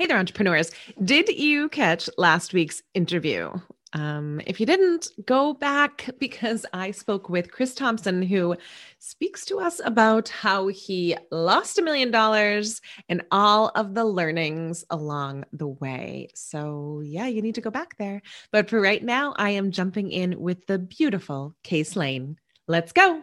Hey there, entrepreneurs. Did you catch last week's interview? If you didn't, go back because I spoke with Chris Thompson, who speaks to us about how he lost $1 million and all of the learnings along the way. So yeah, you need to go back there. But for right now, I am jumping in with the beautiful Case Lane. Let's go.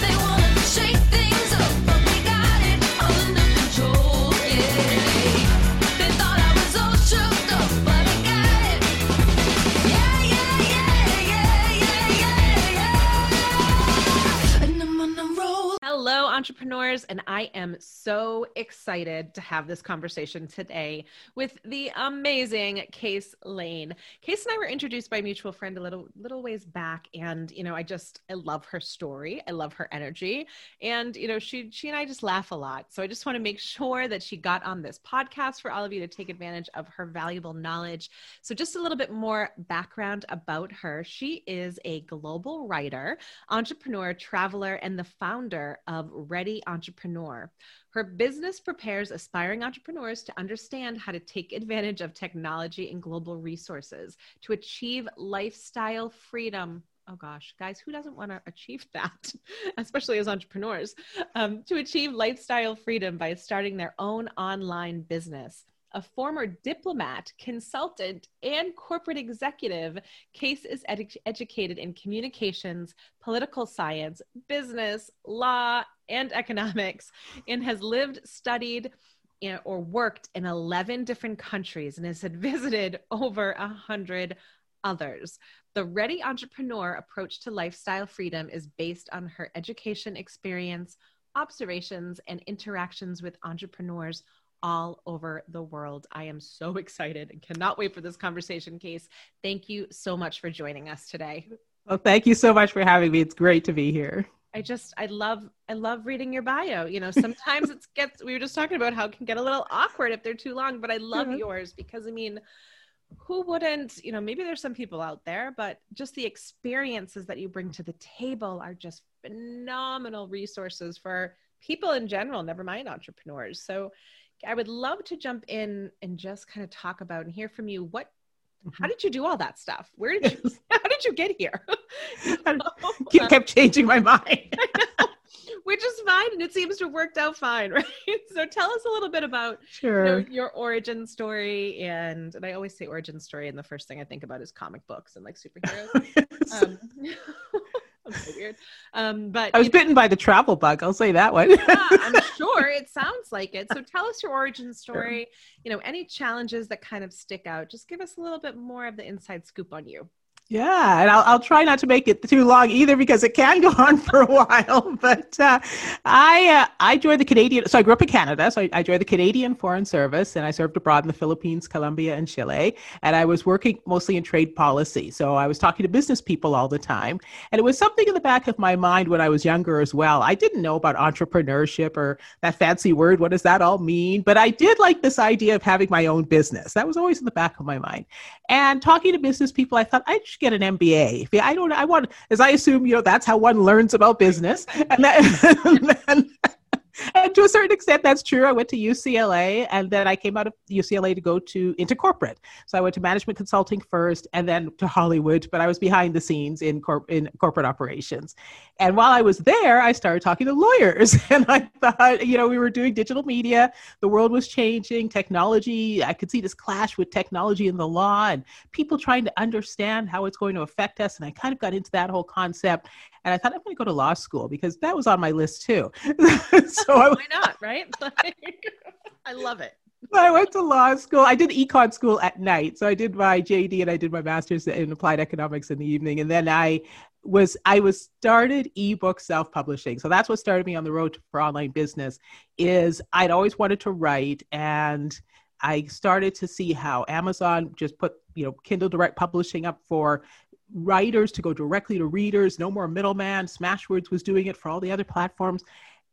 They want to shake things up. Hello, entrepreneurs, and I am so excited to have this conversation today with the amazing Case Lane. Case and I were introduced by a mutual friend a little ways back, and you know, I love her story, I love her energy, and you know, she and I just laugh a lot. So I just want to make sure that she got on this podcast for all of you to take advantage of her valuable knowledge. So just a little bit more background about her. She is a global writer, entrepreneur, traveler, and the founder of Ready Entrepreneur. Her business prepares aspiring entrepreneurs to understand how to take advantage of technology and global resources to achieve lifestyle freedom. Oh gosh, guys, who doesn't want to achieve that, especially as entrepreneurs, to achieve lifestyle freedom by starting their own online business. A former diplomat, consultant, and corporate executive, Case is educated in communications, political science, business, law, and economics, and has lived, studied, or worked in 11 different countries and has visited over 100 others. The Ready Entrepreneur approach to lifestyle freedom is based on her education, experience, observations, and interactions with entrepreneurs all over the world. I am so excited and cannot wait for this conversation, Case. Thank you so much for joining us today. Well, thank you so much for having me. It's great to be here. I love reading your bio. You know, sometimes we were just talking about how it can get a little awkward if they're too long, but I love yours because, I mean, who wouldn't, you know, maybe there's some people out there, but just the experiences that you bring to the table are just phenomenal resources for people in general, never mind entrepreneurs. So I would love to jump in and just kind of talk about and hear from you. How did you do all that stuff? How did you get here? You kept changing my mind. Which is fine. And it seems to have worked out fine, right? So tell us a little bit about your origin story. And I always say origin story. And the first thing I think about is comic books and like superheroes. That's so weird. But I was bitten by the travel bug. I'll say that one. Yeah, I'm sure it sounds like it. So tell us your origin story, you know, any challenges that kind of stick out. Just give us a little bit more of the inside scoop on you. Yeah, and I'll try not to make it too long either because it can go on for a while. But I joined the Canadian. So I grew up in Canada. So I joined the Canadian Foreign Service, and I served abroad in the Philippines, Colombia, and Chile. And I was working mostly in trade policy. So I was talking to business people all the time, and it was something in the back of my mind when I was younger as well. I didn't know about entrepreneurship or that fancy word. What does that all mean? But I did like this idea of having my own business. That was always in the back of my mind. And talking to business people, I thought I should get an MBA. That's how one learns about business. And to a certain extent, that's true. I went to UCLA, and then I came out of UCLA to go into corporate. So I went to management consulting first, and then to Hollywood. But I was behind the scenes in corporate operations. And while I was there, I started talking to lawyers. And I thought, you know, we were doing digital media. The world was changing. Technology. I could see this clash with technology and the law, and people trying to understand how it's going to affect us. And I kind of got into that whole concept. And I thought, I'm going to go to law school because that was on my list too. So why not, right? I love it. I went to law school. I did econ school at night. So I did my JD and I did my master's in applied economics in the evening. And then I was I was started ebook self-publishing. So that's what started me on the road for online business. Is I'd always wanted to write, and I started to see how Amazon just put, you know, Kindle Direct Publishing up for writers to go directly to readers, no more middleman. Smashwords was doing it for all the other platforms.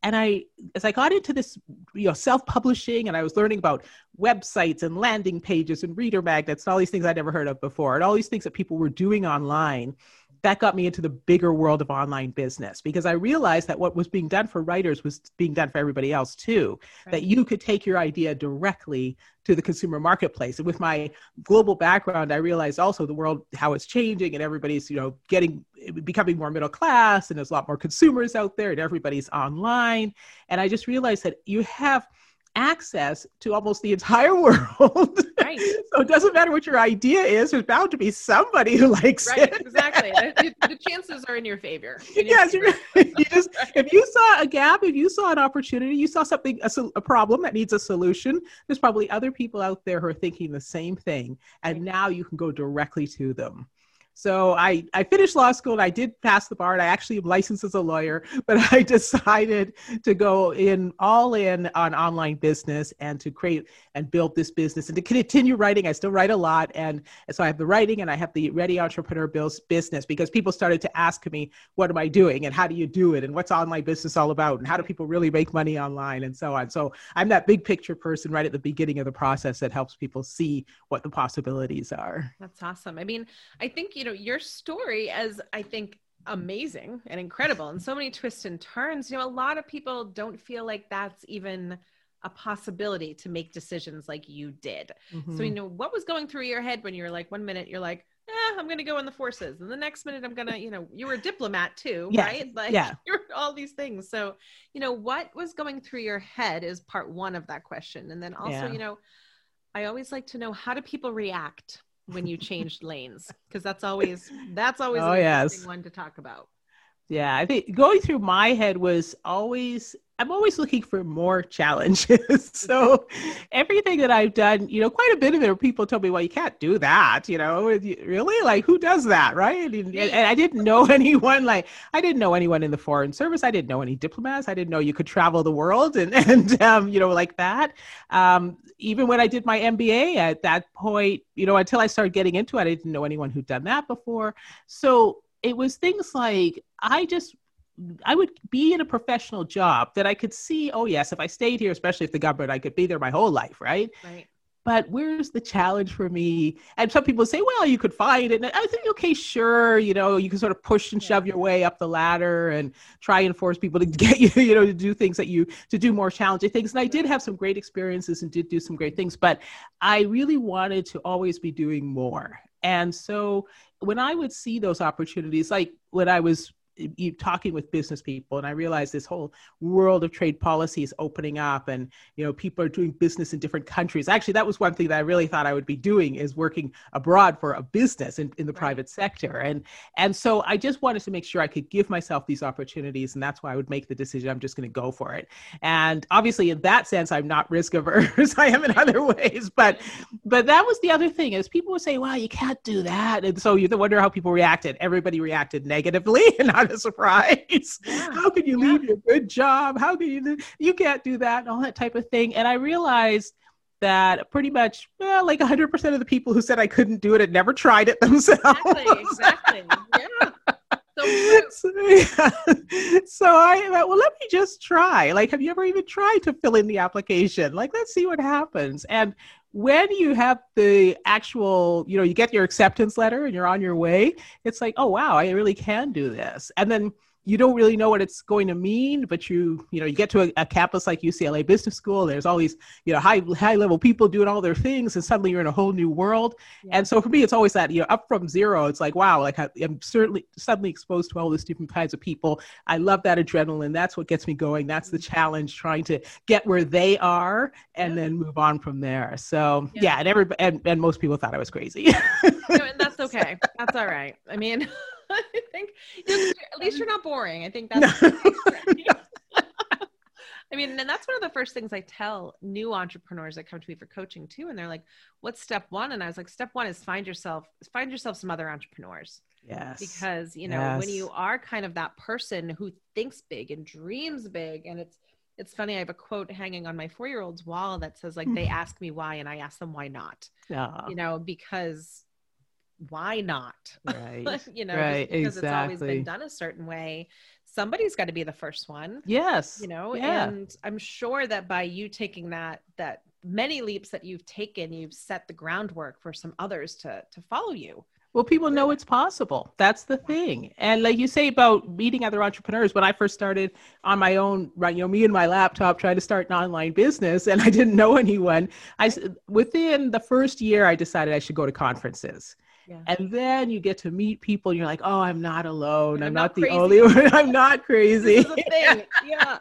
And I, as I got into this, you know, self-publishing, and I was learning about websites and landing pages and reader magnets and all these things I'd never heard of before, and all these things that people were doing online, that got me into the bigger world of online business, because I realized that what was being done for writers was being done for everybody else too, right. That you could take your idea directly to the consumer marketplace. And with my global background, I realized also the world, how it's changing, and everybody's, you know, becoming more middle class, and there's a lot more consumers out there, and everybody's online. And I just realized that you have access to almost the entire world. Right. So it doesn't matter what your idea is, there's bound to be somebody who likes it. Right, exactly. The chances are in your favor. You just, if you saw a gap, if you saw an opportunity, you saw something, a problem that needs a solution, there's probably other people out there who are thinking the same thing. And right. Now you can go directly to them. So I finished law school, and I did pass the bar, and I actually am licensed as a lawyer, but I decided to go in all in on online business and to create and build this business and to continue writing. I still write a lot. And so I have the writing, and I have the Ready Entrepreneur business, because people started to ask me, what am I doing, and how do you do it, and what's online business all about, and how do people really make money online, and so on. So I'm that big picture person right at the beginning of the process that helps people see what the possibilities are. That's awesome. I mean, I think, you know, your story is, I think, amazing and incredible, and so many twists and turns. You know, a lot of people don't feel like that's even a possibility to make decisions like you did. Mm-hmm. So, you know, what was going through your head when you were like, one minute you're like, I'm going to go in the forces, and the next minute I'm going to, you know, you were a diplomat too, yeah. Right? Like yeah. You're all these things. So, you know, what was going through your head is part one of that question. And then also, yeah. You know, I always like to know, how do people react when you changed lanes? Because that's always an interesting one to talk about. Yeah, I think going through my head was always, I'm always looking for more challenges. So everything that I've done, you know, quite a bit of it, people told me, well, you can't do that, you know, really? Like, who does that, right? And I didn't know anyone in the Foreign Service. I didn't know any diplomats. I didn't know you could travel the world and you know, like that. Even when I did my MBA at that point, you know, until I started getting into it, I didn't know anyone who'd done that before. So it was things like, I would be in a professional job that I could see, oh yes, if I stayed here, especially if the government, I could be there my whole life, right? Right. But where's the challenge for me? And some people say, well, you could find it. And I think, okay, sure. You know, you can sort of push and shove your way up the ladder and try and force people to get you, you know, to do things to do more challenging things. And I did have some great experiences and did do some great things, but I really wanted to always be doing more. And so when I would see those opportunities, like when I was talking with business people, and I realized this whole world of trade policy is opening up, and you know, people are doing business in different countries. Actually, that was one thing that I really thought I would be doing, is working abroad for a business in the private sector. And so I just wanted to make sure I could give myself these opportunities, and that's why I would make the decision, I'm just going to go for it. And obviously, in that sense, I'm not risk averse. I am in other ways, but that was the other thing, is people would say, "Wow, you can't do that," and so you wonder how people reacted. Everybody reacted negatively, and I a surprise. Yeah, how could you leave your good job? How could you can't do that, and all that type of thing. And I realized that pretty much, like 100% of the people who said I couldn't do it had never tried it themselves. Exactly. Yeah. So I thought, well, let me just try. Like, have you ever even tried to fill in the application? Like, let's see what happens. And when you have the actual, you know, you get your acceptance letter and you're on your way, it's like, oh, wow, I really can do this. And then you don't really know what it's going to mean, but you know, you get to a campus like UCLA Business School, there's all these, you know, high level people doing all their things, and suddenly you're in a whole new world. Yeah. And so for me, it's always that, you know, up from zero, it's like, wow, like I'm certainly suddenly exposed to all these different kinds of people. I love that adrenaline. That's what gets me going. That's the challenge, trying to get where they are and then move on from there. So yeah, and most people thought I was crazy. No, and that's okay. That's all right. I mean, I think, you know, at least you're not boring. I think that's, I mean, and that's one of the first things I tell new entrepreneurs that come to me for coaching too. And they're like, what's step one? And I was like, step one is find yourself some other entrepreneurs. Yes. Because, you know, yes. when you are kind of that person who thinks big and dreams big, and it's funny, I have a quote hanging on my 4-year-old's wall that says, like, they ask me why, and I ask them why not, you know, because why not? Right. you know, right. because exactly. it's always been done a certain way. Somebody's got to be the first one. Yes. You know, yeah. and I'm sure that by you taking that many leaps that you've taken, you've set the groundwork for some others to follow you. Well, people know it's possible. That's the thing. And like you say about meeting other entrepreneurs, when I first started on my own, you know, me and my laptop trying to start an online business, and I didn't know anyone. Within the first year, I decided I should go to conferences. Yeah. And then you get to meet people and you're like, oh, I'm not alone. And I'm not the only one. I'm not crazy. This is the thing. Yeah.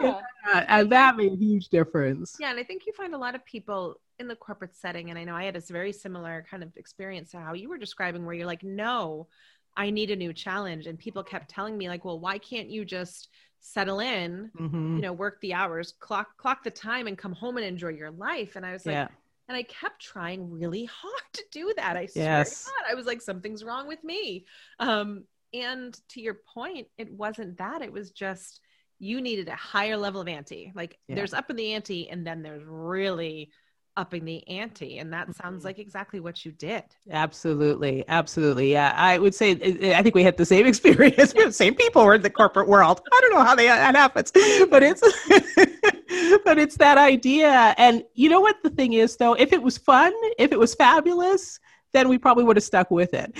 Yeah. And that made a huge difference. Yeah. And I think you find a lot of people in the corporate setting. And I know I had this very similar kind of experience to how you were describing, where you're like, no, I need a new challenge. And people kept telling me, like, well, why can't you just settle in, mm-hmm. you know, work the hours, clock the time, and come home and enjoy your life? And I was like, yeah. And I kept trying really hard to do that. I swear yes. to God, I was like, something's wrong with me. And to your point, it wasn't that. It was just, you needed a higher level of ante. Like yeah. there's upping the ante, and then there's really upping the ante. And that sounds like exactly what you did. Absolutely. Absolutely. Yeah. I would say, I think we had the same experience. We have the same people were in the corporate world. I don't know how that happens, but it's that idea. And you know what the thing is though, if it was fun, if it was fabulous, then we probably would have stuck with it.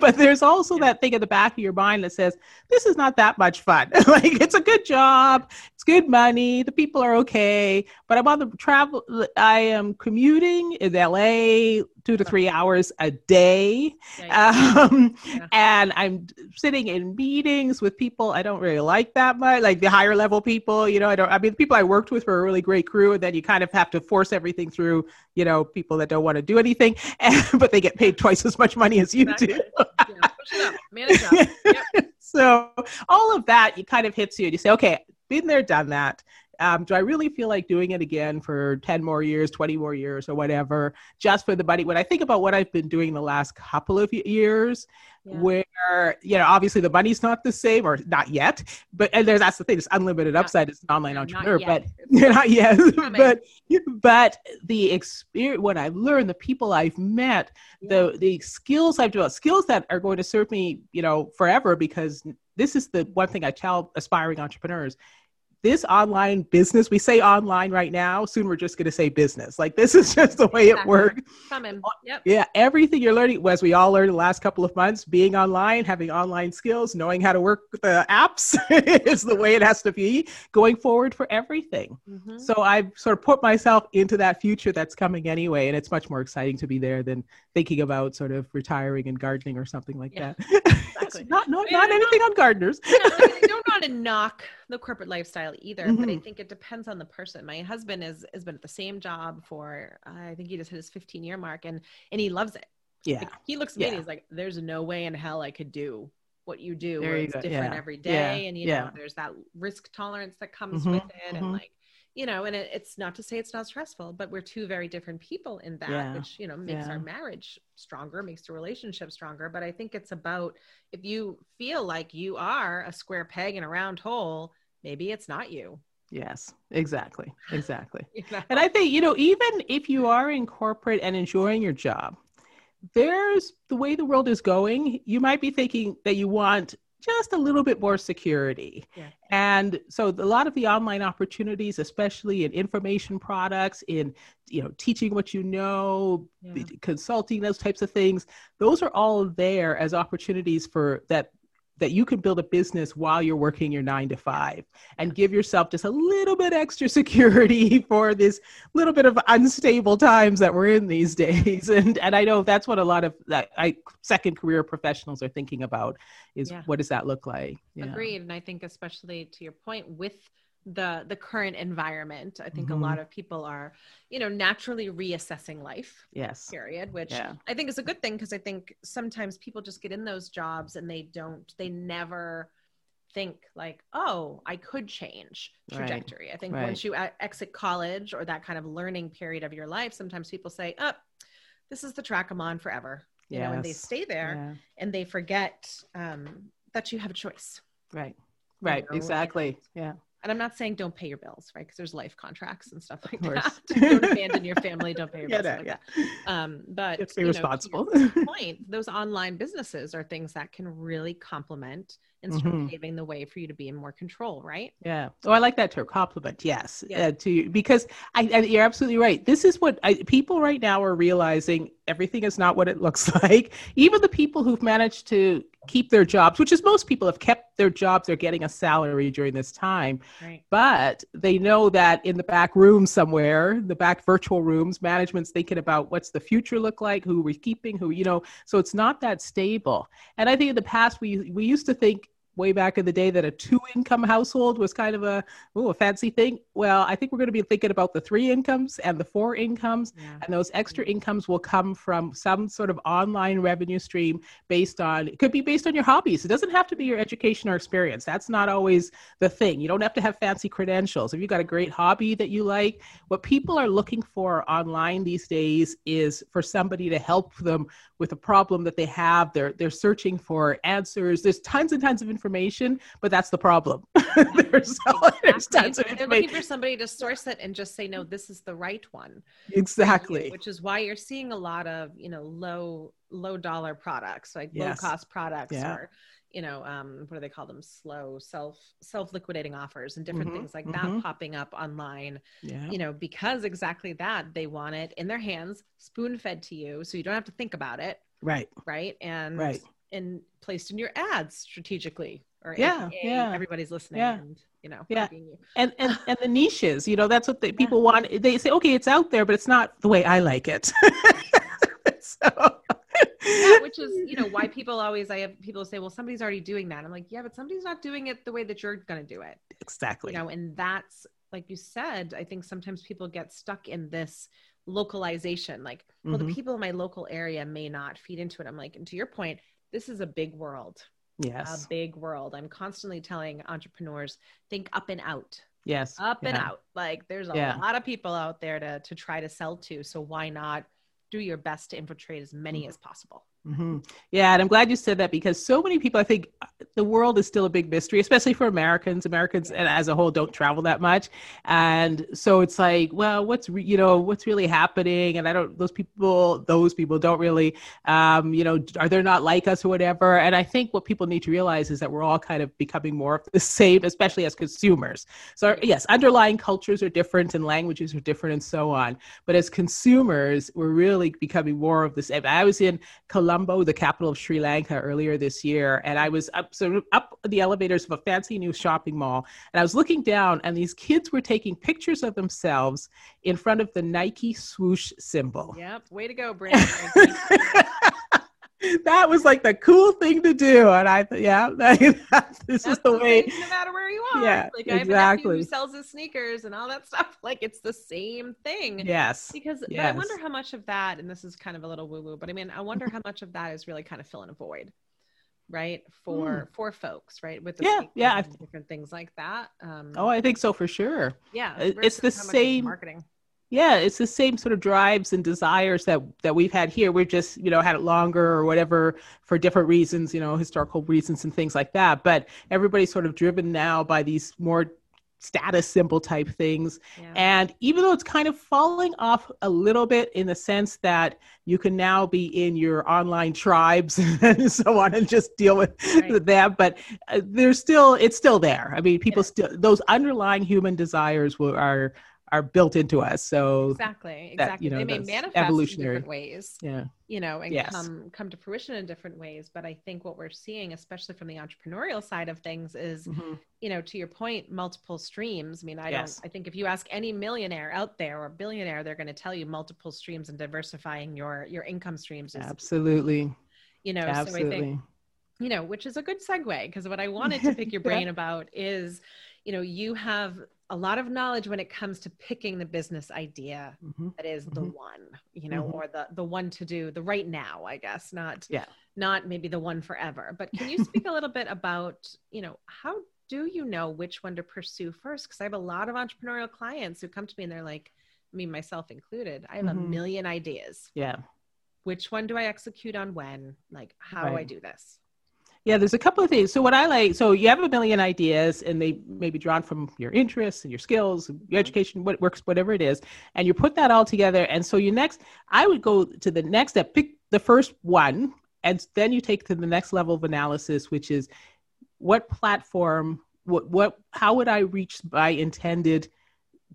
But there's also that thing at the back of your mind that says, this is not that much fun. Like, it's a good job. It's good money. The people are okay. But I'm on the travel. I am commuting in LA 2 to 3 hours a day. And I'm sitting in meetings with people I don't really like that much, like the higher level people, you know, the people I worked with were a really great crew, and then you kind of have to force everything through, you know, people that don't want to do anything, but they get paid twice as much money as you do. Yeah, push it up, manage up. Yep. So all of that, it kind of hits you and you say, okay, been there, done that. Do I really feel like doing it again for 10 more years, 20 more years or whatever, just for the money? When I think about what I've been doing the last couple of years, yeah. where, you know, obviously the money's not the same, or not yet, but and that's the thing, it's unlimited upside as an online entrepreneur, but not yet, but the experience, what I've learned, the people I've met, yeah. the skills I've developed, skills that are going to serve me, you know, forever, because this is the one thing I tell aspiring entrepreneurs. This online business, we say online right now, soon we're just going to say business. Like, this is just the way it works. Yep. Yeah. Everything you're learning, as we all learned the last couple of months, being online, having online skills, knowing how to work the apps is the way it has to be going forward for everything. Mm-hmm. So I've sort of put myself into that future that's coming anyway. And it's much more exciting to be there than thinking about sort of retiring and gardening or something like yeah. that. Exactly. Not anything on gardeners. I don't want to knock the corporate lifestyle either, mm-hmm. but I think it depends on the person. My husband has been at the same job for, I think he just hit his 15-year mark, and he loves it. Yeah. Like, he looks at me and he's like, there's no way in hell I could do what you do. Where it's different every day. Yeah. And, you know, there's that risk tolerance that comes with it. Mm-hmm. And like, you know, and it's not to say it's not stressful, but we're two very different people in that, which, you know, makes our marriage stronger, makes the relationship stronger. But I think it's about, if you feel like you are a square peg in a round hole, maybe it's not you. Yes, exactly. And I think, you know, even if you are in corporate and enjoying your job, there's the way the world is going, you might be thinking that you want just a little bit more security. Yeah. And so a lot of the online opportunities, especially in information products, in, you know, teaching what you know, consulting, those types of things, those are all there as opportunities for that you can build a business while you're working your 9 to 5 and give yourself just a little bit extra security for this little bit of unstable times that we're in these days. And I know that's what a lot of second career professionals are thinking about is what does that look like? Yeah. Agreed. And I think especially to your point with the current environment, I think a lot of people are, you know, naturally reassessing life. Yes. Period, which I think is a good thing, because I think sometimes people just get in those jobs and they never think like, oh, I could change trajectory. Right. I think once you exit college or that kind of learning period of your life, sometimes people say, oh, this is the track I'm on forever. you know, and they stay there and they forget that you have a choice. Right. Right. You know? Exactly. Yeah. And I'm not saying don't pay your bills, right? Because there's life contracts and stuff like that. Don't abandon your family. Don't pay your bills. That. But it's irresponsible. You know, to your point, those online businesses are things that can really complement and start paving the way for you to be in more control, right? Yeah. Oh, I like that term, complement. Yes. To because I you're absolutely right. This is what people right now are realizing. Everything is not what it looks like. Even the people who've managed to keep their jobs, which is most people have kept their jobs, they're getting a salary during this time. Right. But they know that in the back room somewhere, the back virtual rooms, management's thinking about what's the future look like, who we're keeping, who, you know, so it's not that stable. And I think in the past, we used to think way back in the day that a 2-income household was kind of a fancy thing. Well, I think we're going to be thinking about the 3 incomes and the 4 incomes, and those extra incomes will come from some sort of online revenue stream based on, it could be based on your hobbies. It doesn't have to be your education or experience. That's not always the thing. You don't have to have fancy credentials. If you've got a great hobby that you like, what people are looking for online these days is for somebody to help them with a problem that they have. They're searching for answers. There's tons and tons of information, but that's the problem. There's tons of information. They're looking for somebody to source it and just say, no, this is the right one. Exactly. Which is why you're seeing a lot of, you know, low dollar products, like low cost products, or, you know, what do they call them? Slow self-liquidating offers and different things like that popping up online, you know, because exactly that, they want it in their hands, spoon-fed to you. So you don't have to think about it. Right. Right. And and placed in your ads strategically, or everybody's listening. Yeah. And, you know, you. And the niches, you know, that's what the people want. They say, okay, it's out there, but it's not the way I like it. Which is, you know, why people always, I have people say, well, somebody's already doing that. I'm like, yeah, but somebody's not doing it the way that you're going to do it. Exactly. You know, and that's, like you said, I think sometimes people get stuck in this localization, like, well, the people in my local area may not feed into it. I'm like, and to your point, this is a big world. Yes. A big world. I'm constantly telling entrepreneurs, think up and out. Yes. Up and out. Like there's a lot of people out there to try to sell to. So why not do your best to infiltrate as many as possible? Mm-hmm. Yeah. And I'm glad you said that, because so many people, I think the world is still a big mystery, especially for Americans. Americans as a whole don't travel that much. And so it's like, well, what's really happening? And I don't, those people don't really, are they not like us or whatever? And I think what people need to realize is that we're all kind of becoming more of the same, especially as consumers. So yes, underlying cultures are different and languages are different and so on. But as consumers, we're really becoming more of this. I was in Colombo, the capital of Sri Lanka, earlier this year. And I was up the elevators of a fancy new shopping mall. And I was looking down, and these kids were taking pictures of themselves in front of the Nike swoosh symbol. Yep. Way to go, Brandon. That was like the cool thing to do. And I thought, this is the way. No matter where you are. Yeah, like I have a nephew who sells his sneakers and all that stuff. Like it's the same thing. Yes. Because I wonder how much of that, and this is kind of a little woo-woo, but I mean, I wonder how much of that is really kind of filling a void, right? For folks, right? With the different things like that. I think so for sure. Yeah. It's the same marketing. Yeah, it's the same sort of drives and desires that we've had here. We've just, had it longer or whatever for different reasons, historical reasons and things like that. But everybody's sort of driven now by these more status symbol type things. Yeah. And even though it's kind of falling off a little bit in the sense that you can now be in your online tribes and so on and just deal with them, but it's still there. I mean, people still, those underlying human desires are built into us. So exactly. That, they may manifest in different ways, and come to fruition in different ways. But I think what we're seeing, especially from the entrepreneurial side of things, is, to your point, multiple streams. I mean, I think if you ask any millionaire out there or billionaire, they're going to tell you multiple streams and diversifying your income streams. Absolutely. Absolutely. So I think, which is a good segue, because what I wanted to pick your brain about is, you have a lot of knowledge when it comes to picking the business idea that is the one, or the one to do the right now, I guess, not maybe the one forever. But can you speak a little bit about, how do you know which one to pursue first? Because I have a lot of entrepreneurial clients who come to me and they're like, I mean, myself included, I have a million ideas. Yeah. which one do I execute on when, like how do I do this? Yeah, there's a couple of things. So what I like, so you have a million ideas and they may be drawn from your interests and your skills, your education, what works, whatever it is. And you put that all together. And so I would go to the next step, pick the first one, and then you take to the next level of analysis, which is what platform, how would I reach my intended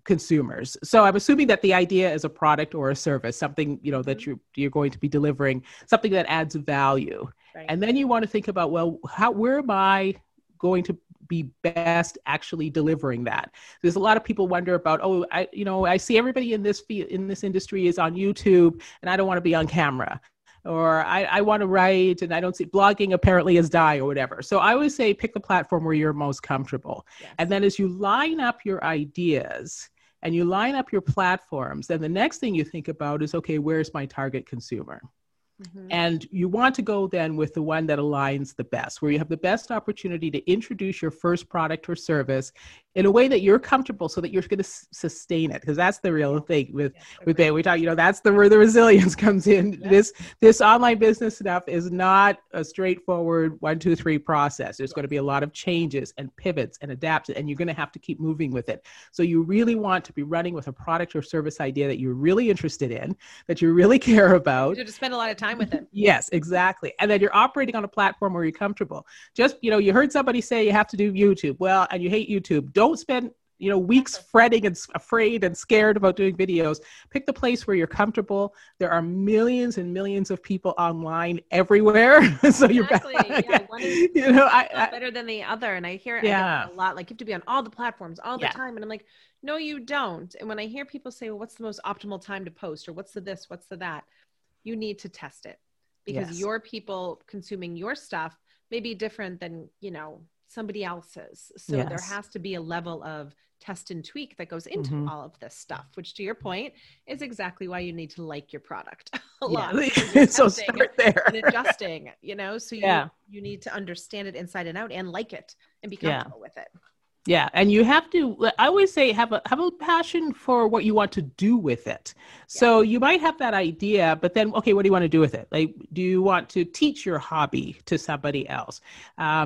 consumers? So I'm assuming that the idea is a product or a service, something, that you're going to be delivering, something that adds value. Right. And then you want to think about, where am I going to be best actually delivering that? There's a lot of people wonder about, I see everybody in this field, in this industry is on YouTube and I don't want to be on camera, or I want to write and I don't see blogging apparently is dying or whatever. So I always say, pick the platform where you're most comfortable. Yes. And then as you line up your ideas and you line up your platforms, then the next thing you think about is, okay, where's my target consumer? Mm-hmm. And you want to go then with the one that aligns the best, where you have the best opportunity to introduce your first product or service in a way that you're comfortable so that you're going to sustain it. Because that's the real thing with we talk, that's where the resilience comes in. Yeah. This online business stuff is not a straightforward 1, 2, 3 process. There's going to be a lot of changes and pivots and adapt, and you're going to have to keep moving with it. So you really want to be running with a product or service idea that you're really interested in, that you really care about. You have to spend a lot of time with it. Yes, exactly. And then you're operating on a platform where you're comfortable. Just, you heard somebody say you have to do YouTube. Well, and you hate YouTube. Don't spend, weeks fretting and afraid and scared about doing videos. Pick the place where you're comfortable. There are millions and millions of people online everywhere. So you're better. Yeah, one is better than the other. And I hear it a lot. Like, you have to be on all the platforms all the time. And I'm like, no, you don't. And when I hear people say, well, what's the most optimal time to post, or what's the this, what's the that? You need to test it, because your people consuming your stuff may be different than, somebody else's. So there has to be a level of test and tweak that goes into all of this stuff, which, to your point, is exactly why you need to like your product a lot. So start there. And adjusting, so you need to understand it inside and out and like it and be comfortable with it. Yeah. And you have to, I always say, have a passion for what you want to do with it. So you might have that idea, but then, okay, what do you want to do with it? Like, do you want to teach your hobby to somebody else?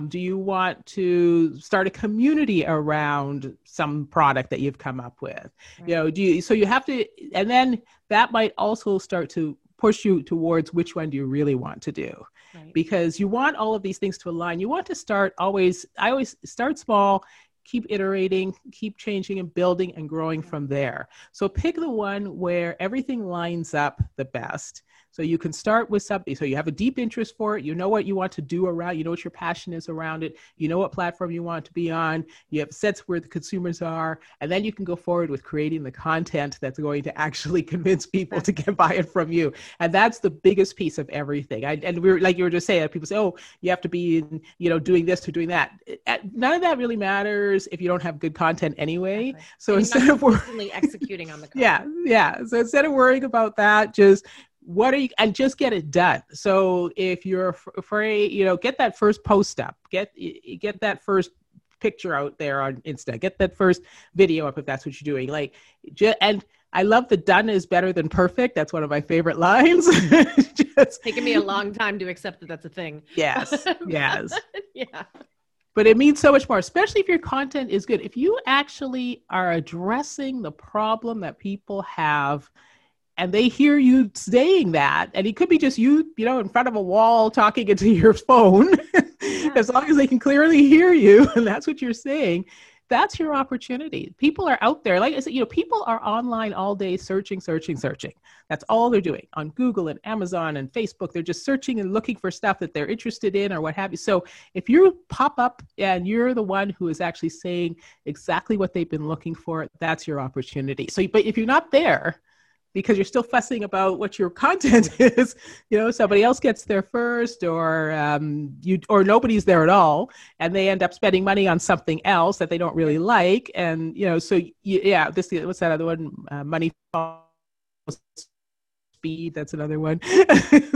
Do you want to start a community around some product that you've come up with? Right. So you have to, and then that might also start to push you towards which one do you really want to do? Right. Because you want all of these things to align. You want to I always start small, keep iterating, keep changing and building and growing from there. So pick the one where everything lines up the best. So you can start with something. So you have a deep interest for it. You know what you want to do around, you know what your passion is around it. You know what platform you want to be on. You have sets where the consumers are, and then you can go forward with creating the content that's going to actually convince people to get buy it from you. And that's the biggest piece of everything. And we were, like you were just saying, people say, oh, you have to be, doing this or doing that. None of that really matters if you don't have good content anyway. Exactly. So instead of constantly executing on the content. Yeah. So instead of worrying about that, just get it done. So if you're afraid, get that first post up, get that first picture out there on Insta, get that first video up if that's what you're doing. And I love the done is better than perfect. That's one of my favorite lines. It's taken me a long time to accept that that's a thing. Yes. Yes. Yeah. But it means so much more, especially if your content is good. If you actually are addressing the problem that people have, and they hear you saying that, and it could be just you, in front of a wall talking into your phone, as long as they can clearly hear you, and that's what you're saying, that's your opportunity. People are out there. Like I said, people are online all day searching. That's all they're doing on Google and Amazon and Facebook. They're just searching and looking for stuff that they're interested in or what have you. So if you pop up and you're the one who is actually saying exactly what they've been looking for, that's your opportunity. So, but if you're not there, because you're still fussing about what your content is, somebody else gets there first, or nobody's there at all, and they end up spending money on something else that they don't really like, and this, what's that other one? Money falls speed. That's another one.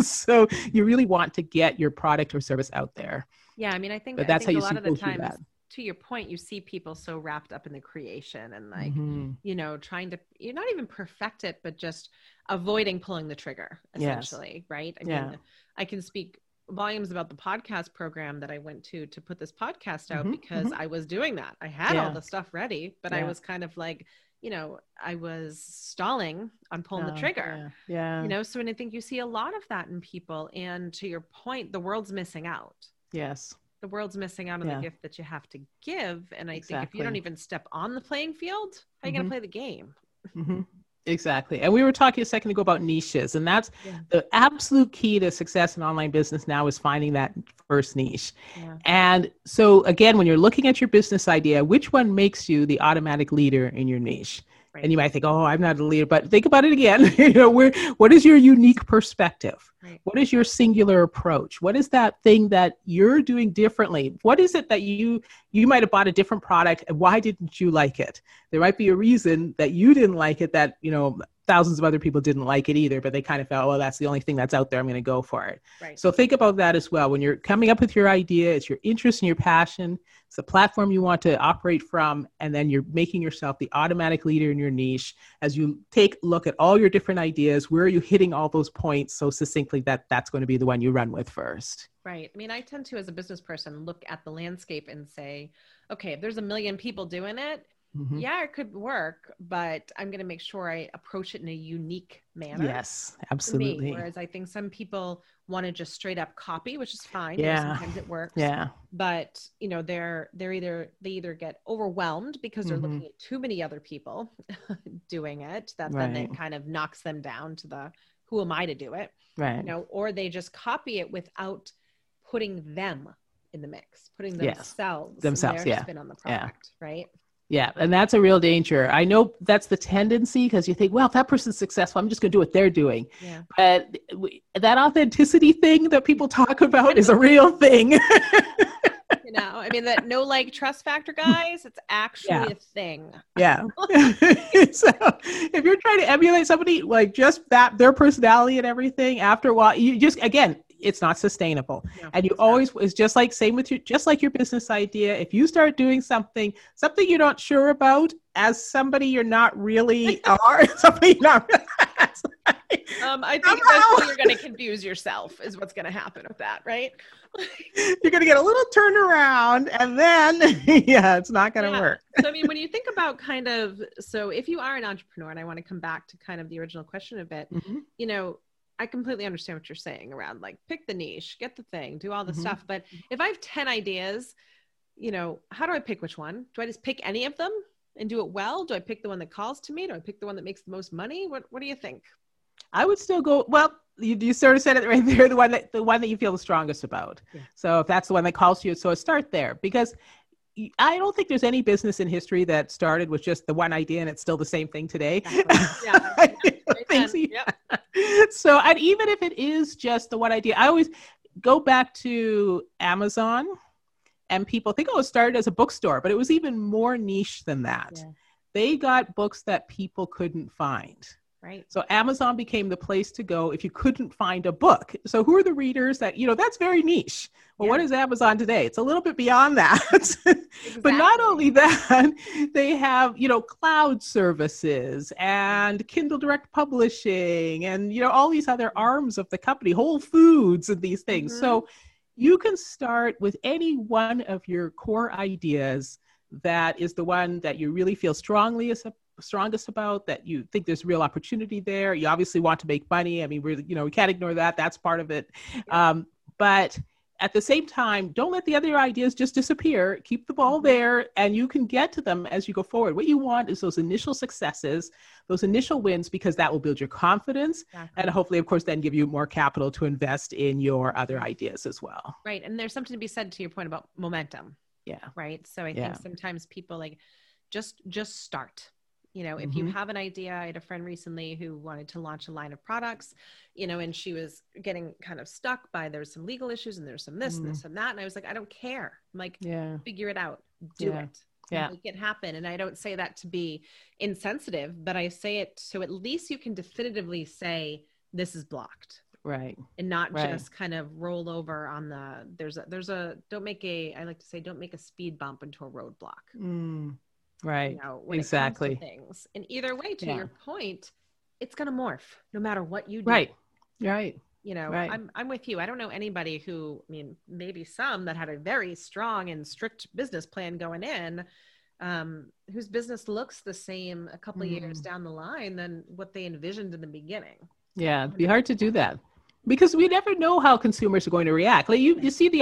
So you really want to get your product or service out there. Yeah, I mean, I think a lot of the times to your point, you see people so wrapped up in the creation and like, you know, trying to, you're not even perfect it, but just avoiding pulling the trigger essentially. Yes. Right. I mean, I can speak volumes about the podcast program that I went to put this podcast out because I was doing that. I had all the stuff ready, but I was kind of like, you know, I was stalling on pulling the trigger, you know? So, and I think you see a lot of that in people. And to your point, the world's missing out. Yes. The world's missing out on the gift that you have to give. And I think if you don't even step on the playing field, how are you going to play the game? Exactly. And we were talking a second ago about niches, and that's the absolute key to success in online business now is finding that first niche. Yeah. And so again, when you're looking at your business idea, which one makes you the automatic leader in your niche? Right. And you might think, oh, I'm not a leader, but think about it again. You know, what is your unique perspective? Right. What is your singular approach? What is that thing that you're doing differently? What is it that you might have bought a different product and why didn't you like it? There might be a reason that you didn't like it that, you know, thousands of other people didn't like it either, but they kind of felt, well, that's the only thing that's out there. I'm going to go for it. Right. So think about that as well. When you're coming up with your idea, it's your interest and your passion. It's the platform you want to operate from. And then you're making yourself the automatic leader in your niche. As you take a look at all your different ideas, where are you hitting all those points so succinctly that that's going to be the one you run with first? Right. I mean, I tend to, as a business person, look at the landscape and say, okay, if there's a million people doing it, yeah, it could work, but I'm going to make sure I approach it in a unique manner. Yes, absolutely. Whereas I think some people want to just straight up copy, which is fine. Yeah. You know, sometimes it works. Yeah. But you know, they either get overwhelmed because they're looking at too many other people doing it. That then it kind of knocks them down to the, who am I to do it? Right. You know, or they just copy it without putting them in the mix, putting themselves, their spin on the product, right? Yeah. And that's a real danger. I know that's the tendency because you think, well, if that person's successful, I'm just going to do what they're doing. Yeah. But that authenticity thing that people talk about is a real thing. You know, I mean, that no like trust factor, guys, it's actually a thing. Yeah. So if you're trying to emulate somebody, like just that, their personality and everything, after a while, you just, again, it's not sustainable. Yeah, and you always, it's just like, same with your, just like your business idea. If you start doing something you're not sure about as somebody you're not really are, somebody you're not really, I think that's you're going to confuse yourself is what's going to happen with that, right? You're going to get a little turnaround and then, it's not going to work. So, I mean, when you think about kind of, so if you are an entrepreneur, and I want to come back to kind of the original question a bit, you know, I completely understand what you're saying around like pick the niche, get the thing, do all the stuff. But if I have 10 ideas, you know, how do I pick which one? Do I just pick any of them and do it well? Do I pick the one that calls to me? Do I pick the one that makes the most money? What do you think? I would still go, well, you sort of said it right there, the one that you feel the strongest about. Yeah. So if that's the one that calls to you, so start there, because I don't think there's any business in history that started with just the one idea and it's still the same thing today. Exactly. So, and even if it is just the one idea, I always go back to Amazon, and people think, oh, it started as a bookstore, but it was even more niche than that. Yeah. They got books that people couldn't find. Right. So Amazon became the place to go if you couldn't find a book. So who are the readers that, you know, that's very niche. Well, what is Amazon today? It's a little bit beyond that. Exactly. But not only that, they have, you know, cloud services and Kindle Direct Publishing and, you know, all these other arms of the company, Whole Foods and these things. So you can start with any one of your core ideas that is the one that you really feel strongest about, that you think there's real opportunity there. You obviously want to make money. I mean, we can't ignore that. That's part of it. But at the same time, don't let the other ideas just disappear. Keep the ball there, and you can get to them as you go forward. What you want is those initial successes, those initial wins, because that will build your confidence and hopefully, of course, then give you more capital to invest in your other ideas as well. Right. And there's something to be said to your point about momentum. Yeah. Right. So I think sometimes people like just start. You know, if you have an idea, I had a friend recently who wanted to launch a line of products, you know, and she was getting kind of stuck by there's some legal issues and there's some this and this and that. And I was like, I don't care. I'm like, figure it out, do it, make it happen. And I don't say that to be insensitive, but I say it so at least you can definitively say this is blocked. Right. And not just kind of roll over on the, I like to say, don't make a speed bump into a roadblock. Mm. Right. You know, exactly. Things. And either way, to your point, it's going to morph no matter what you do. Right. Right. You know, I'm with you. I don't know anybody who, I mean, maybe some that had a very strong and strict business plan going in, whose business looks the same a couple of years down the line than what they envisioned in the beginning. Yeah. It'd be hard to do that because we never know how consumers are going to react. Like you see the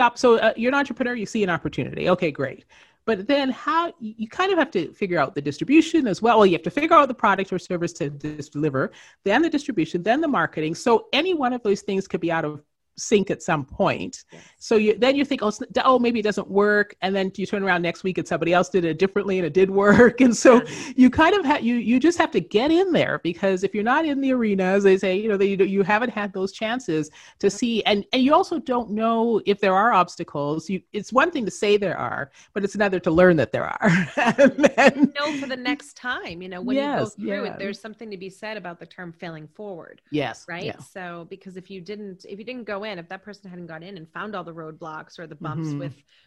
you're an entrepreneur, you see an opportunity. Okay, great. But then how you kind of have to figure out the distribution as well. Well, you have to figure out the product or service to deliver, then the distribution, then the marketing. So any one of those things could be out of sync at some point. Yes. So then you think, oh, maybe it doesn't work. And then you turn around next week and somebody else did it differently and it did work. And so you kind of you just have to get in there, because if you're not in the arena, as they say, you know, you haven't had those chances to see. And you also don't know if there are obstacles. It's one thing to say there are, but it's another to learn that there are. You know, for the next time, you know, when you go through it, there's something to be said about the term failing forward. Yes. Right. Yeah. So, because if you didn't go in, if that person hadn't gone in and found all the roadblocks or the bumps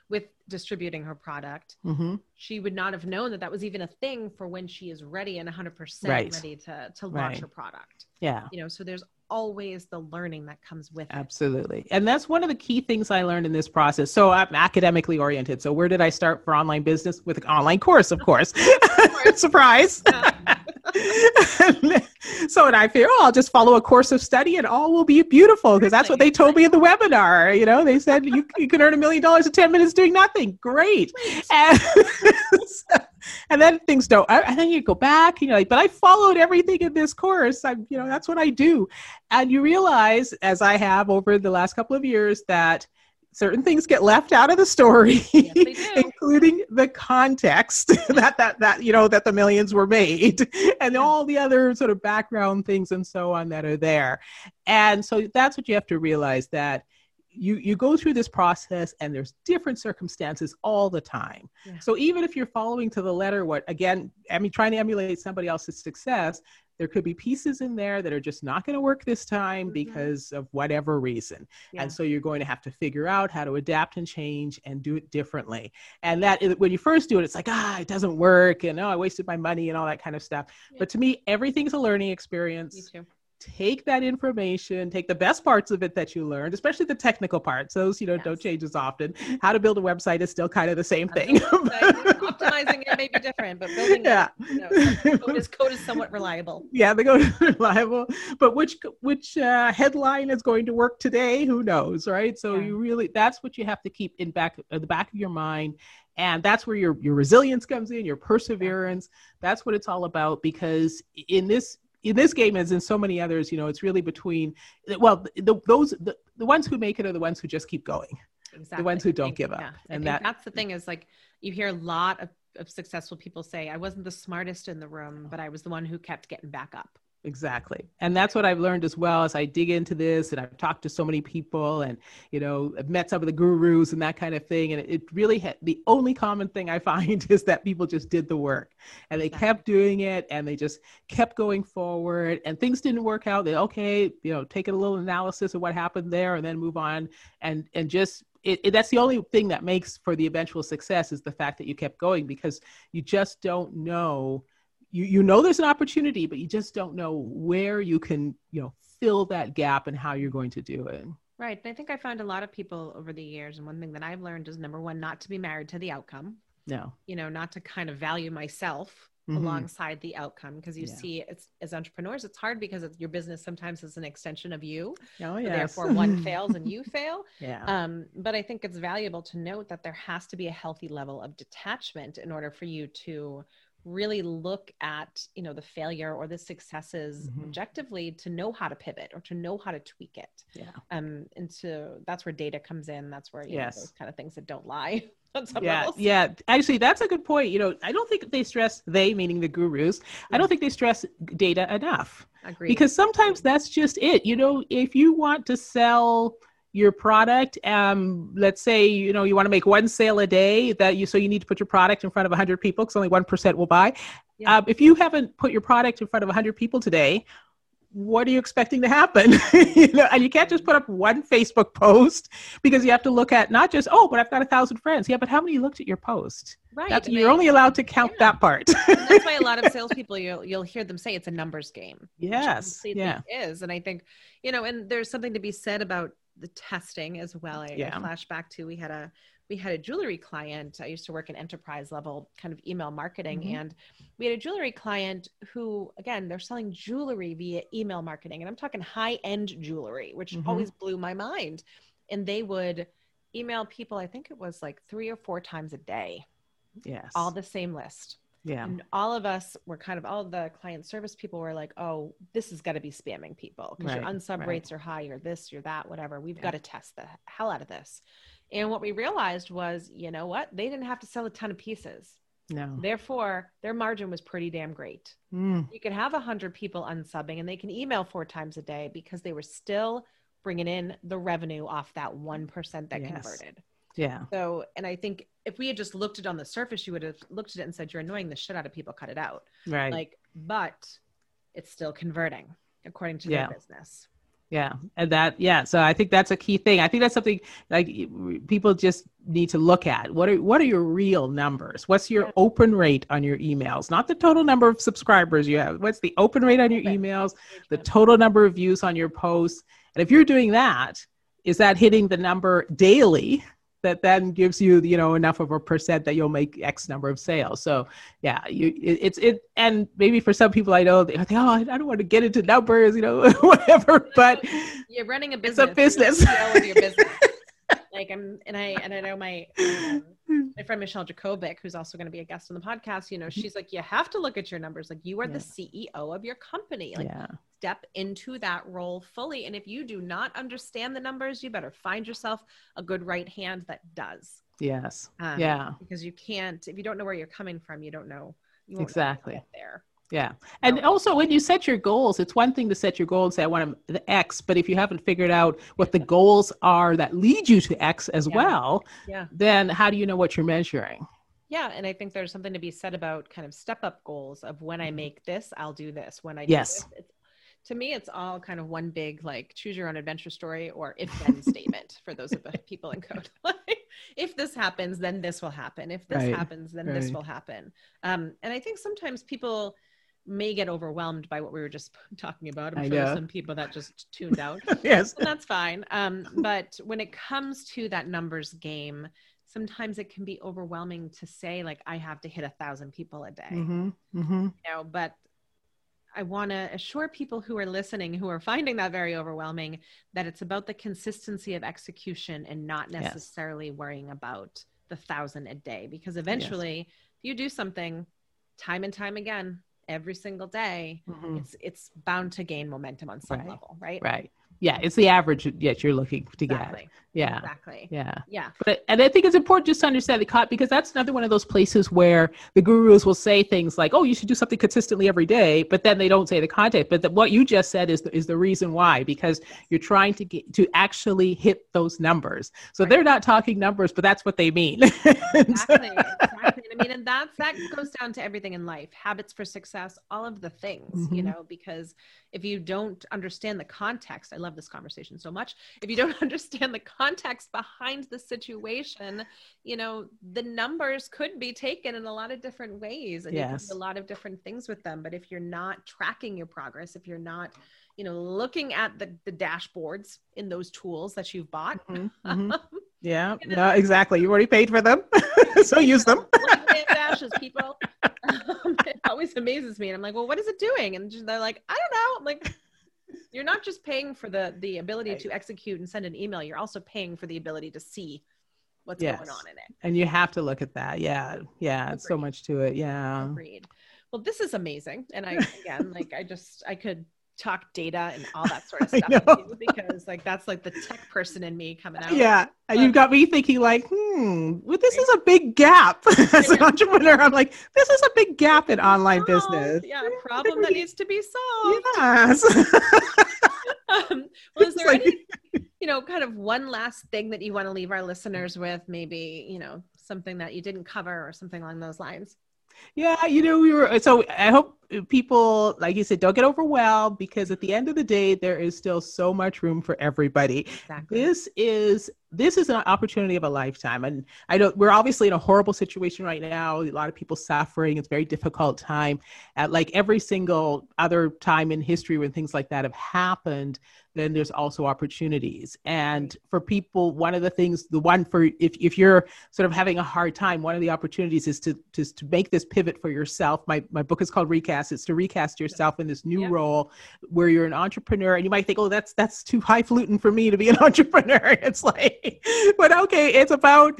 with distributing her product, she would not have known that was even a thing for when she is ready and 100% ready to launch her product. Yeah. You know, so there's always the learning that comes with it. Absolutely. And that's one of the key things I learned in this process. So I'm academically oriented. So where did I start for online business? With an online course, of course. Surprise. Yeah. So, and I fear, I'll just follow a course of study and all will be beautiful, because that's what they told me in the webinar. You know, they said you can earn $1 million in 10 minutes doing nothing. Great. And, and then things don't, and then you go back, you know, like, but I followed everything in this course. You know, that's what I do. And you realize, as I have over the last couple of years, that certain things get left out of the story, including the context that you know, that the millions were made, and all the other sort of background things and so on that are there. And so that's what you have to realize, that you go through this process and there's different circumstances all the time. Yeah. So even if you're following to the letter what, again, I mean, trying to emulate somebody else's success, there could be pieces in there that are just not going to work this time because of whatever reason. Yeah. And so you're going to have to figure out how to adapt and change and do it differently. And that when you first do it, it's like, it doesn't work. And I wasted my money and all that kind of stuff. Yeah. But to me, everything's a learning experience. Me too. Take that information, take the best parts of it that you learned, especially the technical parts. Those, you know, don't change as often. How to build a website is still kind of the same thing. Optimizing it may be different, but building it, you know, code is somewhat reliable. Yeah, the code is reliable. But which headline is going to work today? Who knows, right? So you really, that's what you have to keep in the back of your mind. And that's where your resilience comes in, your perseverance. That's what it's all about, because in this game, as in so many others, you know, it's really between, well, the ones who make it are the ones who just keep going. Exactly. The ones who don't give up. Yeah. And that's the thing, is like, you hear a lot of successful people say, I wasn't the smartest in the room, but I was the one who kept getting back up. Exactly. And that's what I've learned as well, as I dig into this, and I've talked to so many people, and, you know, I've met some of the gurus and that kind of thing. And it really the only common thing I find is that people just did the work, and they kept doing it, and they just kept going forward, and things didn't work out. You know, take a little analysis of what happened there and then move on, and just, that's the only thing that makes for the eventual success, is the fact that you kept going, because you just don't know. You know there's an opportunity, but you just don't know where you can, you know, fill that gap and how you're going to do it. Right. And I think I found a lot of people over the years, and one thing that I've learned is, number one, not to be married to the outcome. No. You know, not to kind of value myself alongside the outcome, because you see, it's, as entrepreneurs, it's hard, because your business sometimes is an extension of you. Oh, yes. Therefore, one fails and you fail. Yeah. But I think it's valuable to note that there has to be a healthy level of detachment in order for you to really look at, you know, the failure or the successes objectively, to know how to pivot or to know how to tweak it. Yeah. And so that's where data comes in. That's where, you know, those kind of things that don't lie on someone else. Yeah. Actually, that's a good point. You know, I don't think they stress, meaning the gurus, I don't think they stress data enough. Agreed. Because sometimes that's just it. You know, if you want to sell your product, let's say, you know, you want to make one sale a day, so you need to put your product in front of 100 people, because only 1% will buy. If you haven't put your product in front of 100 people today, what are you expecting to happen? And you can't just put up one Facebook post, because you have to look at not just, oh, but I've got 1,000 friends. Yeah, but how many looked at your post? Right. That's, you're only allowed to count that part. That's why a lot of salespeople, you'll hear them say it's a numbers game. Yes. Yeah. It is. And I think, and there's something to be said about the testing as well. I flash back to, we had a jewelry client. I used to work in enterprise level kind of email marketing. Mm-hmm. And we had a jewelry client who, again, they're selling jewelry via email marketing. And I'm talking high-end jewelry, which mm-hmm. always blew my mind. And they would email people, I think it was like 3 or 4 times a day. Yes. All the same list. Yeah. And all of us were all the client service people were like, oh, this has got to be spamming people because your unsub rates are high, or this, or that, whatever. We've got to test the hell out of this. And what we realized was, you know what? They didn't have to sell a ton of pieces. No. Therefore, their margin was pretty damn great. Mm. You could have 100 people unsubbing and they can email 4 times a day because they were still bringing in the revenue off that 1% that converted. Yeah. So, and I think if we had just looked at it on the surface, you would have looked at it and said, you're annoying the shit out of people, cut it out. Right. But it's still converting according to their business. Yeah. And so I think that's a key thing. I think that's something people just need to look at. What are your real numbers? What's your open rate on your emails? Not the total number of subscribers you have. What's the open rate on your emails, the total number of views on your posts? And if you're doing that, is that hitting the number daily? That then gives you, enough of a percent that you'll make X number of sales. So and maybe for some people I know, they think, oh, I don't want to get into numbers, whatever, but you're running a business. It's a business. Your business. I know my friend Michelle Jacobic, who's also going to be a guest on the podcast, she's like, you have to look at your numbers. Like, you are the CEO of your company. Step into that role fully. And if you do not understand the numbers, you better find yourself a good right hand that does. Yes. Because you can't, if you don't know where you're coming from, you don't know. You won't exactly know there. Yeah. And also when you set your goals, it's one thing to set your goal and say, I want the X, but if you haven't figured out what the goals are that lead you to X as well, then how do you know what you're measuring? Yeah. And I think there's something to be said about kind of step up goals of when I make this, I'll do this. When I do this, to me, it's all kind of one big, choose your own adventure story or if-then statement for those of the people in code. If this happens, then this will happen. If this happens, then this will happen. And I think sometimes people may get overwhelmed by what we were just talking about. I'm sure there's some people that just tuned out. Yes. And that's fine. But when it comes to that numbers game, sometimes it can be overwhelming to say, I have to hit 1,000 people a day. Mm-hmm. Mm-hmm. But I want to assure people who are listening, who are finding that very overwhelming, that it's about the consistency of execution and not necessarily worrying about the 1,000 a day. Because eventually, if you do something time and time again, every single day, it's bound to gain momentum on some level, right? Right. Yeah. It's the average that you're looking to get. Yeah. Exactly. Yeah. Yeah. And I think it's important just to understand the concept, because that's another one of those places where the gurus will say things like, oh, you should do something consistently every day, but then they don't say the content. But what you just said is the reason why, because you're trying to get to actually hit those numbers. So they're not talking numbers, but that's what they mean. Exactly. Exactly. I mean, and that goes down to everything in life, habits for success, all of the things, because if you don't understand the context, I love this conversation so much. If you don't understand the context behind the situation, the numbers could be taken in a lot of different ways and you can do a lot of different things with them. But if you're not tracking your progress, if you're not, looking at the dashboards in those tools that you've bought. Mm-hmm. Yeah, no, exactly. You already paid for them. So use them. Dashes, people. It always amazes me. And I'm like, well, what is it doing? And they're like, I don't know. I'm like, you're not just paying for the ability to execute and send an email. You're also paying for the ability to see what's going on in it. And you have to look at that. Yeah. Yeah. Agreed. It's so much to it. Yeah. Agreed. Well, this is amazing. And I could talk data and all that sort of stuff with you, because that's the tech person in me coming out. Yeah. And you've got me thinking this is a big gap. As an entrepreneur, I'm like, this is a big gap in online business. Yeah. A problem that needs to be solved. Yes. Well, is there any, kind of one last thing that you want to leave our listeners with, maybe, something that you didn't cover or something along those lines? Yeah, we were, so I hope people, like you said, don't get overwhelmed, because at the end of the day, there is still so much room for everybody. Exactly. This is an opportunity of a lifetime. And we're obviously in a horrible situation right now. A lot of people suffering. It's a very difficult time. At like every single other time in history when things like that have happened, then there's also opportunities. And for people, one of the things, if you're sort of having a hard time, one of the opportunities is to make this pivot for yourself. My book is called Recast. It's to recast yourself in this new role where you're an entrepreneur. And you might think, oh, that's too highfalutin for me to be an entrepreneur. It's like, but okay, it's about,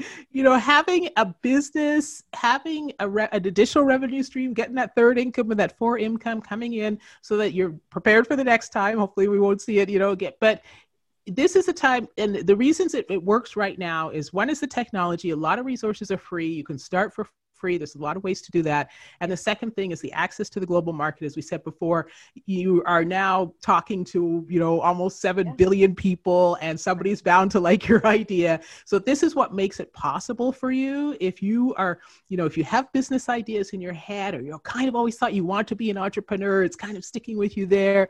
having a business, having an additional revenue stream, getting that third income and that fourth income coming in so that you're prepared for the next time. Hopefully we won't see it, but this is a time, and the reasons it works right now is, one is the technology. A lot of resources are free. You can start for free. There's a lot of ways to do that. And the second thing is the access to the global market. As we said before, you are now talking to, almost 7 billion people, and somebody's bound to like your idea. So this is what makes it possible for you. If you are, if you have business ideas in your head, or kind of always thought you want to be an entrepreneur, it's kind of sticking with you there.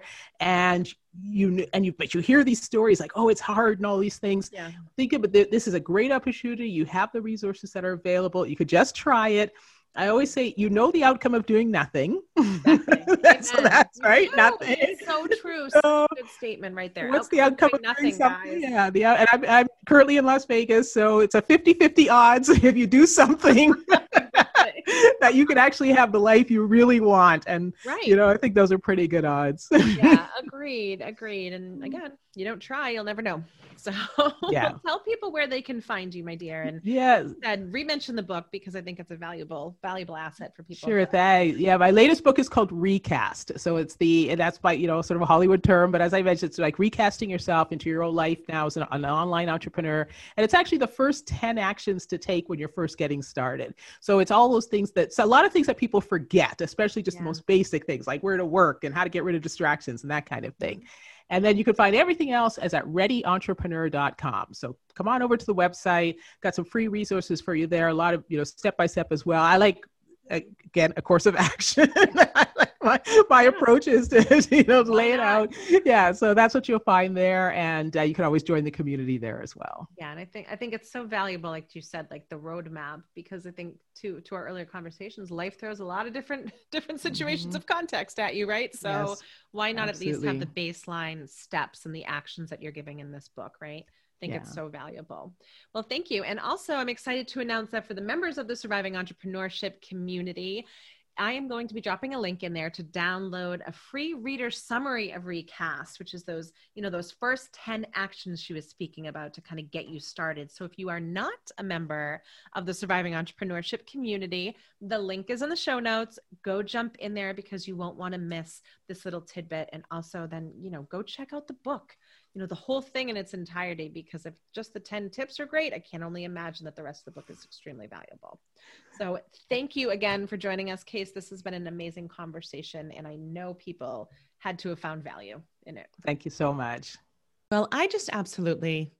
But you hear these stories like, oh, it's hard and all these things. Yeah. Think about this is a great opportunity. You have the resources that are available. You could just try it. I always say, the outcome of doing nothing. Exactly. That's right. True. Nothing. It's so true. So good statement right there. What's the outcome of doing nothing, guys? Yeah. And I'm currently in Las Vegas, so it's a 50-50 odds if you do something that you could actually have the life you really want. And, I think those are pretty good odds. Yeah. Agreed. And again, you don't try, you'll never know. So tell people where they can find you, my dear. And re-mention the book, because I think it's a valuable asset for people. Sure thing. Yeah. My latest book is called Recast. So it's that's by, sort of a Hollywood term, but as I mentioned, it's like recasting yourself into your own life now as an online entrepreneur. And it's actually the first 10 actions to take when you're first getting started. So it's all those things a lot of things that people forget, especially just the most basic things like where to work and how to get rid of distractions and that kind of thing. And then you can find everything else at readyentrepreneur.com. So come on over to the website, got some free resources for you there. A lot of, step-by-step as well. I like, again, a course of action. My approach is to, lay it out. Yeah. So that's what you'll find there. And you can always join the community there as well. Yeah. And I think it's so valuable, like you said, like the roadmap, because I think to our earlier conversations, life throws a lot of different situations of context at you. Right. So why not at least have the baseline steps and the actions that you're giving in this book. Right. I think it's so valuable. Well, thank you. And also I'm excited to announce that for the members of the Surviving Entrepreneurship community, I am going to be dropping a link in there to download a free reader summary of Recast, which is those, those first 10 actions she was speaking about to kind of get you started. So if you are not a member of the Surviving Entrepreneurship community, the link is in the show notes. Go jump in there, because you won't want to miss this little tidbit. And also then, go check out the book. The whole thing in its entirety, because if just the 10 tips are great, I can only imagine that the rest of the book is extremely valuable. So thank you again for joining us, Case. This has been an amazing conversation, and I know people had to have found value in it. Thank you so much. Well, I just absolutely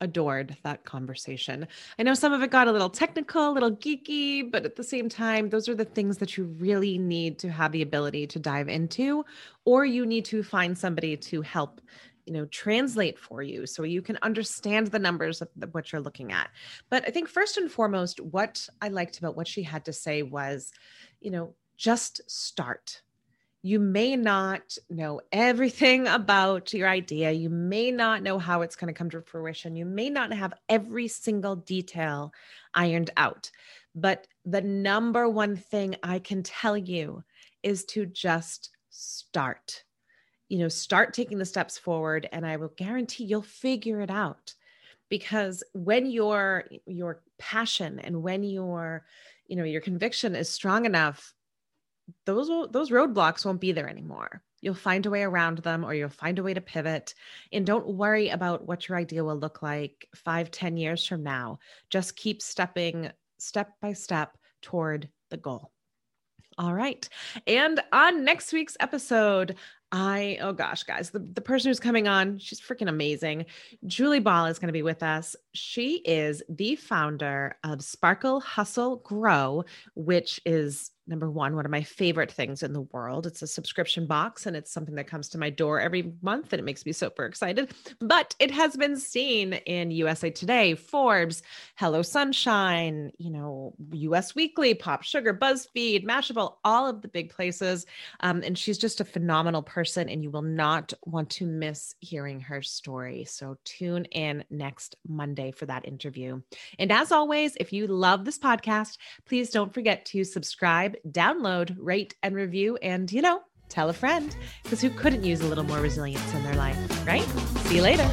adored that conversation. I know some of it got a little technical, a little geeky, but at the same time, those are the things that you really need to have the ability to dive into, or you need to find somebody to help translate for you so you can understand the numbers of what you're looking at. But I think first and foremost, what I liked about what she had to say was, just start. You may not know everything about your idea. You may not know how it's going to come to fruition. You may not have every single detail ironed out. But the number one thing I can tell you is to just start. Start taking the steps forward, and I will guarantee you'll figure it out, because when your passion and when your conviction is strong enough, those roadblocks won't be there anymore. You'll find a way around them, or you'll find a way to pivot. And don't worry about what your idea will look like 5-10 years from now. Just keep stepping step by step toward the goal. All right. And on next week's episode, oh gosh, guys, the person who's coming on, she's freaking amazing. Julie Ball is going to be with us. She is the founder of Sparkle Hustle Grow, which is number one, one of my favorite things in the world. It's a subscription box, and it's something that comes to my door every month, and it makes me super excited. But it has been seen in USA Today, Forbes, Hello Sunshine, US Weekly, Pop Sugar, BuzzFeed, Mashable, all of the big places. And she's just a phenomenal person, and you will not want to miss hearing her story. So tune in next Monday for that interview. And as always, if you love this podcast, please don't forget to subscribe, download, rate, and review, and, tell a friend, because who couldn't use a little more resilience in their life, right? See you later.